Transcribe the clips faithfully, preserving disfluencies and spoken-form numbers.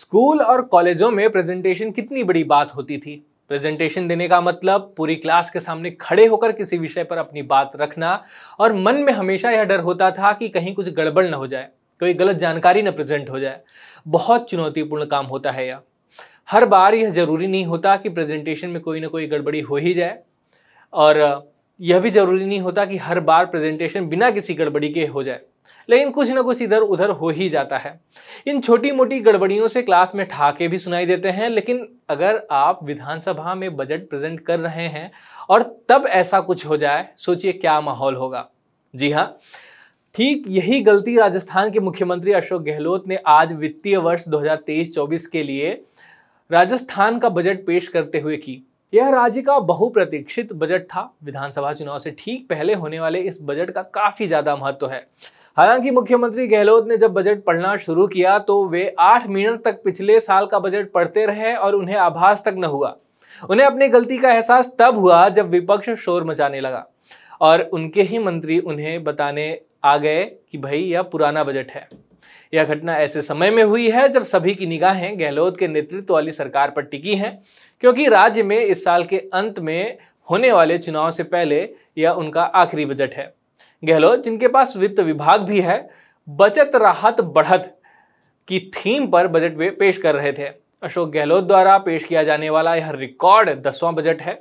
School और कॉलेजों में प्रेजेंटेशन कितनी बड़ी बात होती थी। प्रेजेंटेशन देने का मतलब पूरी क्लास के सामने खड़े होकर किसी विषय पर अपनी बात रखना, और मन में हमेशा यह डर होता था कि कहीं कुछ गड़बड़ न हो जाए, कोई गलत जानकारी न प्रेजेंट हो जाए। बहुत चुनौतीपूर्ण काम होता है यह। हर बार यह जरूरी नहीं होता कि प्रेजेंटेशन में कोई ना कोई गड़बड़ी हो ही जाए, और यह भी जरूरी नहीं होता कि हर बार प्रेजेंटेशन बिना किसी गड़बड़ी के हो जाए, लेकिन कुछ ना कुछ इधर उधर हो ही जाता है। इन छोटी मोटी गड़बड़ियों से क्लास में ठहाके भी सुनाई देते हैं, लेकिन अगर आप विधानसभा में बजट प्रेजेंट कर रहे हैं और तब ऐसा कुछ हो जाए, सोचिए क्या माहौल होगा। जी हाँ, ठीक यही गलती राजस्थान के मुख्यमंत्री अशोक गहलोत ने आज वित्तीय वर्ष दो हज़ार तेईस चौबीस के लिए राजस्थान का बजट पेश करते हुए की। यह राज्य का बहुप्रतीक्षित बजट था। विधानसभा चुनाव से ठीक पहले होने वाले इस बजट का काफी ज्यादा महत्व है। हालांकि मुख्यमंत्री गहलोत ने जब बजट पढ़ना शुरू किया तो वे आठ मिनट तक पिछले साल का बजट पढ़ते रहे और उन्हें आभास तक न हुआ। उन्हें अपनी गलती का एहसास तब हुआ जब विपक्ष शोर मचाने लगा और उनके ही मंत्री उन्हें बताने आ गए कि भाई यह पुराना बजट है। यह घटना ऐसे समय में हुई है जब सभी की निगाहें गहलोत के नेतृत्व वाली सरकार पर टिकी हैं, क्योंकि राज्य में इस साल के अंत में होने वाले चुनाव से पहले यह उनका आखिरी बजट है। गहलोत, जिनके पास वित्त विभाग भी है, बचत राहत बढ़त की थीम पर बजट वे पेश कर रहे थे। अशोक गहलोत द्वारा पेश किया जाने वाला यह रिकॉर्ड दसवां बजट है।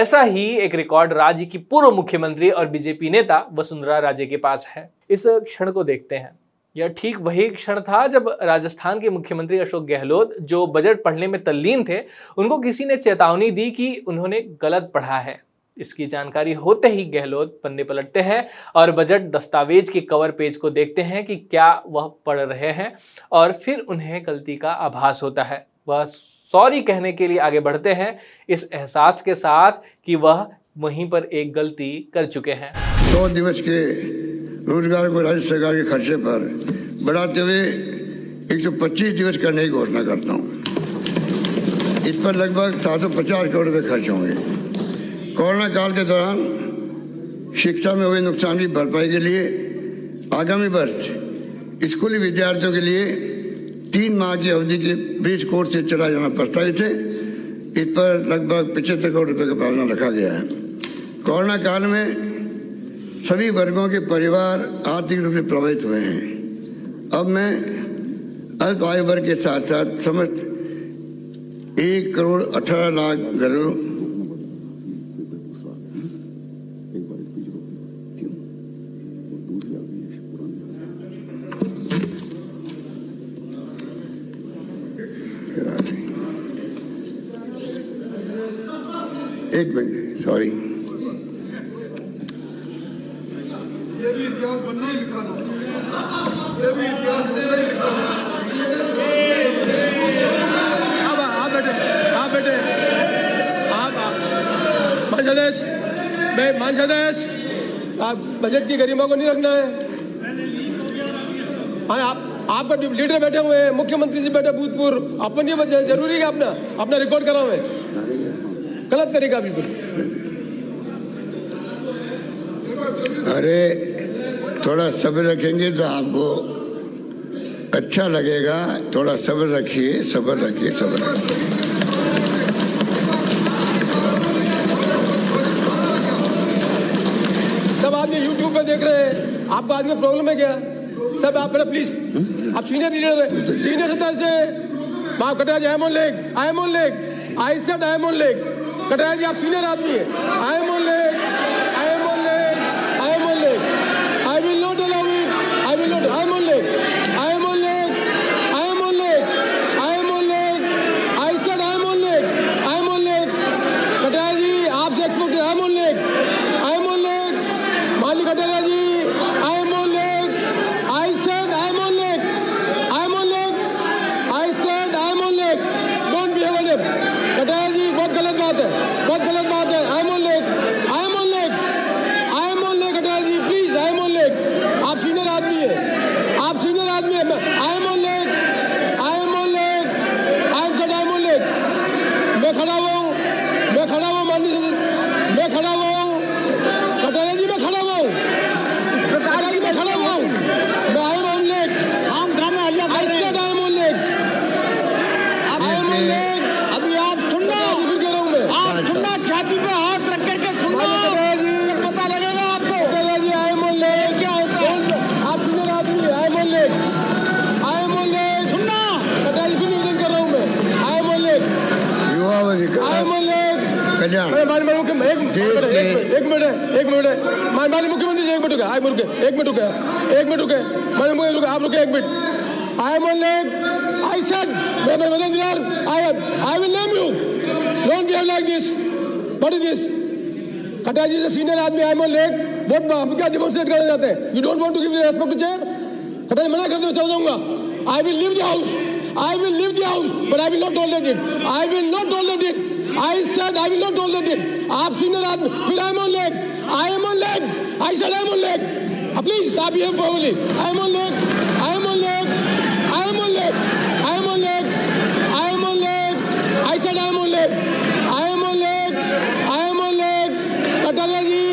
ऐसा ही एक रिकॉर्ड राज्य की पूर्व मुख्यमंत्री और बीजेपी नेता वसुंधरा राजे के पास है। इस क्षण को देखते हैं। यह ठीक वही क्षण था जब राजस्थान के मुख्यमंत्री अशोक गहलोत, जो बजट पढ़ने में तल्लीन थे, उनको किसी ने चेतावनी दी कि उन्होंने गलत पढ़ा है। इसकी जानकारी होते ही गहलोत पन्ने पलटते हैं और बजट दस्तावेज के कवर पेज को देखते हैं कि क्या वह पढ़ रहे हैं, और फिर उन्हें गलती का आभास होता है। वह सॉरी कहने के लिए आगे बढ़ते हैं, इस एहसास के साथ कि वह वहीं पर एक गलती कर चुके हैं। सौ दिवस के रोजगार को राज्य सरकार के खर्चे पर बढ़ाते हुए एक सौ पच्चीस दिवस का नई घोषणा करता हूँ। इस पर लगभग सात सौ पचास करोड़ रुपये खर्च होंगे। कोरोना काल के दौरान शिक्षा में हुए नुकसान की भरपाई के लिए आगामी वर्ष स्कूली विद्यार्थियों के लिए तीन माह की अवधि के ब्रिज कोर्स से चलाए जाना प्रस्तावित है। इस पर लगभग पचहत्तर करोड़ रुपये का प्रावधान रखा गया है। कोरोना काल में सभी वर्गों के परिवार आर्थिक रूप से प्रभावित हुए हैं। अब मैं अल्प आयु वर्ग के साथ साथ समस्त एक करोड़ अठारह लाख घरों एक मिनट सॉरी ये भी इतिहास बनना ही लिखा था ये भी इतिहास बनना ही लिखा था अब आप बैठे आप बैठे आप आप मानसदेश मैं मानसदेश आप बजट की गरिमा को नहीं रखना है। हाँ, आप आप लीडर बैठे हुए हैं, मुख्यमंत्री जी बैठे भूतपूर्व, अपन ये जरूरी है अपना अपना रिकॉर्ड करा हुए गलत तरीका बिल्कुल। अरे थोड़ा सब्र रखेंगे तो आपको अच्छा लगेगा। थोड़ा सब्र रखिए सब्र रखिए सब्र रखिए सब आदमी यूट्यूब पे देख रहे हैं। आपको आज कोई प्रॉब्लम है क्या? सब आप प्लीज आप सीनियर लीडर है, सीनियर सतह से माफ कटा जाए। I am on leg I am on leg I said I am on leg कटाया जी। आप सीनियर आदमी है। I am on leg I am on leg I am on leg I will not allow it I will not I am on leg I am on leg I am on leg I am on leg I said I am on leg I am on leg कटाया जी। आपसे retire जी, बहुत गलत बात है, बहुत गलत बात है। I am on late, I am on late, I am on late retire ji, please I am on late. आप सीनियर आदमी है, आप सीनियर आदमी है। I am on late, I am on late, I am said I am on late. मैं खड़ा हुआ हूँ, मैं खड़ा हुआ माननीय, मैं खड़ा हुआ हूँ कटारिया जी, मैं खड़ा हुआ हूँ कटारिया जी, मैं खड़ा हुआ हूँ। मैं आई एम ऑन लेट, हम काम में हल्ला कर रहे हैं। I am on late, I am on late. अभी आप सुनना, फिर कह रहा हूँ मैं, आप सुनना, छाती पे हाथ रख करके सुनना, पता लगेगा आपको। Kataria ji I am on late क्या होता है, आप सुनिए आदमी। I am on late, I am on late, सुनना कटारिया जी, फिर निवेदन कर रहा हूँ मैं, I am on late, I am on late. I will leave the house. I will leave the house, but I will not tolerate it. I will not tolerate it. I said I will not tolerate it. आप senior आदमी, फिर I am on late, I am on late, I said I am on late. Please आप ये बोलिए, I am on late, I am on late, I am on late, I am on late, I am on late, I said I am on late, I am on late, I am on late. Kataria ji,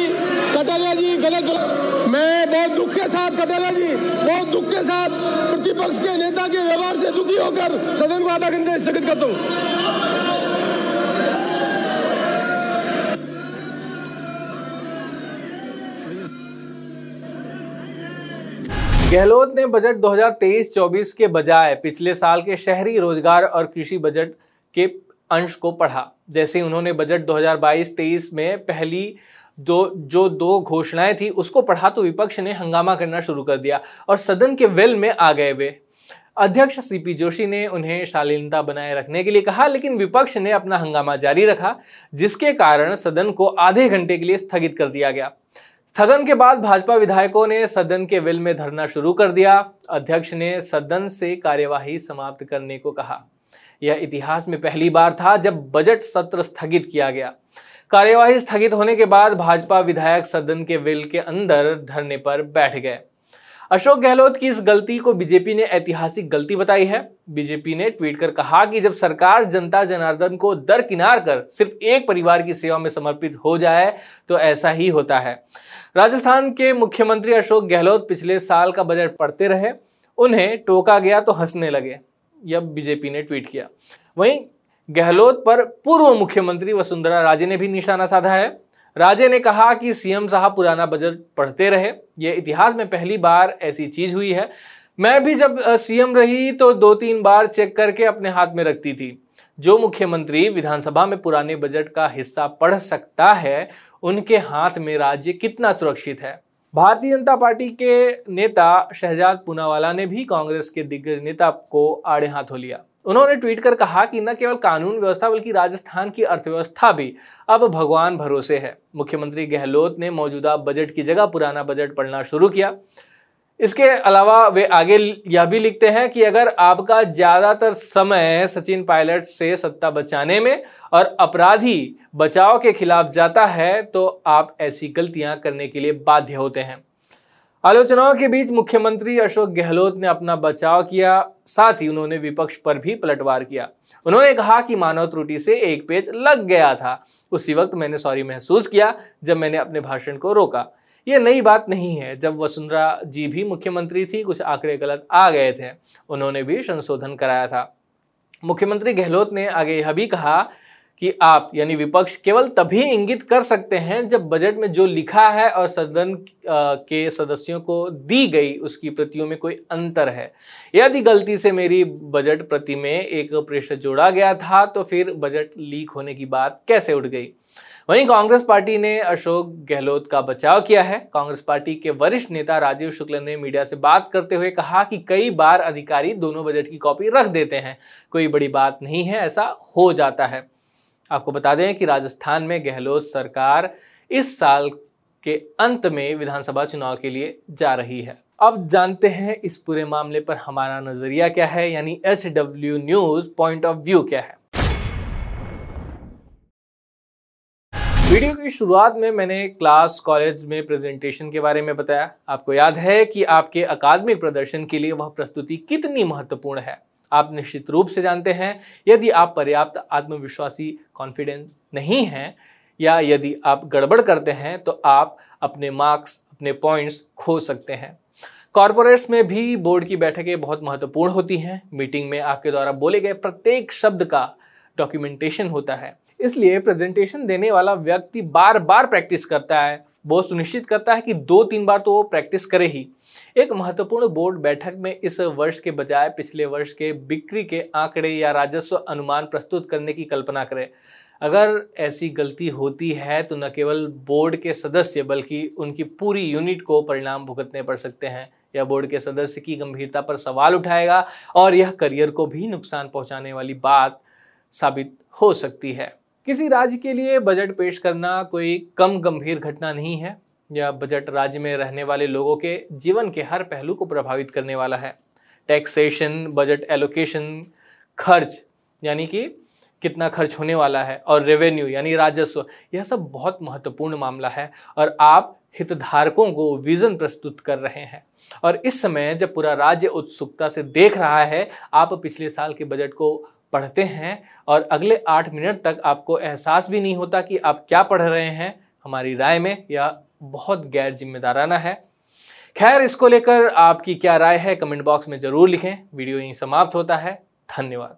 Kataria ji गलत। मैं बहुत दुख के साथ कटारिया जी, बहुत दुख के साथ प्रतिपक्ष के नेता के व्यवहार से दुखी होकर सदन को आधा घंटे स्थगित करता हूँ। गहलोत ने बजट दो हज़ार तेईस चौबीस के बजाय पिछले साल के शहरी रोजगार और कृषि बजट के अंश को पढ़ा। जैसे उन्होंने बजट दो हज़ार बाईस तेईस में पहली दो जो दो घोषणाएं थी उसको पढ़ा तो विपक्ष ने हंगामा करना शुरू कर दिया और सदन के वेल में आ गए वे। अध्यक्ष सीपी जोशी ने उन्हें शालीनता बनाए रखने के लिए कहा, लेकिन विपक्ष ने अपना हंगामा जारी रखा, जिसके कारण सदन को आधे घंटे के लिए स्थगित कर दिया गया। स्थगन के बाद भाजपा विधायकों ने सदन के वेल में धरना शुरू कर दिया। अध्यक्ष ने सदन से कार्यवाही समाप्त करने को कहा। यह इतिहास में पहली बार था जब बजट सत्र स्थगित किया गया। कार्यवाही स्थगित होने के बाद भाजपा विधायक सदन के वेल के अंदर धरने पर बैठ गए। अशोक गहलोत की इस गलती को बीजेपी ने ऐतिहासिक गलती बताई है। बीजेपी ने ट्वीट कर कहा कि जब सरकार जनता जनार्दन को दरकिनार कर सिर्फ एक परिवार की सेवा में समर्पित हो जाए तो ऐसा ही होता है। राजस्थान के मुख्यमंत्री अशोक गहलोत पिछले साल का बजट पढ़ते रहे, उन्हें टोका गया तो हंसने लगे, यह बीजेपी ने ट्वीट किया। वहीं गहलोत पर पूर्व मुख्यमंत्री वसुंधरा राजे ने भी निशाना साधा है। राजे ने कहा कि सीएम साहब पुराना बजट पढ़ते रहे, ये इतिहास में पहली बार ऐसी चीज हुई है। मैं भी जब सीएम रही तो दो तीन बार चेक करके अपने हाथ में रखती थी। जो मुख्यमंत्री विधानसभा में पुराने बजट का हिस्सा पढ़ सकता है, उनके हाथ में राज्य कितना सुरक्षित है। भारतीय जनता पार्टी के नेता शहजाद पूनावाला ने भी कांग्रेस के दिग्गज नेता को आड़े हाथों लिया। उन्होंने ट्वीट कर कहा कि न केवल कानून व्यवस्था बल्कि राजस्थान की अर्थव्यवस्था भी अब भगवान भरोसे है। मुख्यमंत्री गहलोत ने मौजूदा बजट की जगह पुराना बजट पढ़ना शुरू किया। इसके अलावा वे आगे यह भी लिखते हैं कि अगर आपका ज़्यादातर समय सचिन पायलट से सत्ता बचाने में और अपराधी बचाव के खिलाफ जाता है तो आप ऐसी गलतियाँ करने के लिए बाध्य होते हैं। आलोचनाओं के बीच मुख्यमंत्री अशोक गहलोत ने अपना बचाव किया, साथ ही उन्होंने विपक्ष पर भी पलटवार किया। उन्होंने कहा कि मानव त्रुटि से एक पेज लग गया था, उसी वक्त मैंने सॉरी महसूस किया जब मैंने अपने भाषण को रोका। ये नई बात नहीं है, जब वसुंधरा जी भी मुख्यमंत्री थी कुछ आंकड़े गलत आ गए थे, उन्होंने भी संशोधन कराया था। मुख्यमंत्री गहलोत ने आगे यह भी कहा कि आप यानी विपक्ष केवल तभी इंगित कर सकते हैं जब बजट में जो लिखा है और सदन के सदस्यों को दी गई उसकी प्रतियों में कोई अंतर है। यदि गलती से मेरी बजट प्रति में एक पृष्ठ जोड़ा गया था तो फिर बजट लीक होने की बात कैसे उठ गई। वहीं कांग्रेस पार्टी ने अशोक गहलोत का बचाव किया है। कांग्रेस पार्टी के वरिष्ठ नेता राजीव शुक्ला ने मीडिया से बात करते हुए कहा कि कई बार अधिकारी दोनों बजट की कॉपी रख देते हैं, कोई बड़ी बात नहीं है, ऐसा हो जाता है। आपको बता दें कि राजस्थान में गहलोत सरकार इस साल के अंत में विधानसभा चुनाव के लिए जा रही है। अब जानते हैं इस पूरे मामले पर हमारा नजरिया क्या है, यानी H W news point of view क्या है। वीडियो की शुरुआत में मैंने क्लास कॉलेज में प्रेजेंटेशन के बारे में बताया। आपको याद है कि आपके अकादमिक प्रदर्शन के लिए वह प्रस्तुति कितनी महत्वपूर्ण है। आप निश्चित रूप से जानते हैं, यदि आप पर्याप्त आत्मविश्वासी कॉन्फिडेंस नहीं हैं या यदि आप गड़बड़ करते हैं तो आप अपने मार्क्स, अपने पॉइंट्स खो सकते हैं। कॉर्पोरेट्स में भी बोर्ड की बैठकें बहुत महत्वपूर्ण होती हैं। मीटिंग में आपके द्वारा बोले गए प्रत्येक शब्द का डॉक्यूमेंटेशन होता है, इसलिए प्रेजेंटेशन देने वाला व्यक्ति बार बार प्रैक्टिस करता है। वो सुनिश्चित करता है कि दो तीन बार तो वो प्रैक्टिस करे ही। एक महत्वपूर्ण बोर्ड बैठक में इस वर्ष के बजाय पिछले वर्ष के बिक्री के आंकड़े या राजस्व अनुमान प्रस्तुत करने की कल्पना करें। अगर ऐसी गलती होती है तो न केवल बोर्ड के सदस्य बल्कि उनकी पूरी यूनिट को परिणाम भुगतने पड़ सकते हैं। यह बोर्ड के सदस्य की गंभीरता पर सवाल उठाएगा और यह करियर को भी नुकसान पहुंचाने वाली बात साबित हो सकती है। किसी राज्य के लिए बजट पेश करना कोई कम गंभीर घटना नहीं है। यह बजट राज्य में रहने वाले लोगों के जीवन के हर पहलू को प्रभावित करने वाला है। टैक्सेशन, बजट एलोकेशन, खर्च यानी कि कितना खर्च होने वाला है, और रेवेन्यू यानी राजस्व, यह सब बहुत महत्वपूर्ण मामला है। और आप हितधारकों को विजन प्रस्तुत कर रहे हैं, और इस समय जब पूरा राज्य उत्सुकता से देख रहा है, आप पिछले साल के बजट को पढ़ते हैं और अगले आठ मिनट तक आपको एहसास भी नहीं होता कि आप क्या पढ़ रहे हैं। हमारी राय में यह बहुत गैर जिम्मेदाराना है। खैर, इसको लेकर आपकी क्या राय है कमेंट बॉक्स में जरूर लिखें। वीडियो यहीं समाप्त होता है। धन्यवाद।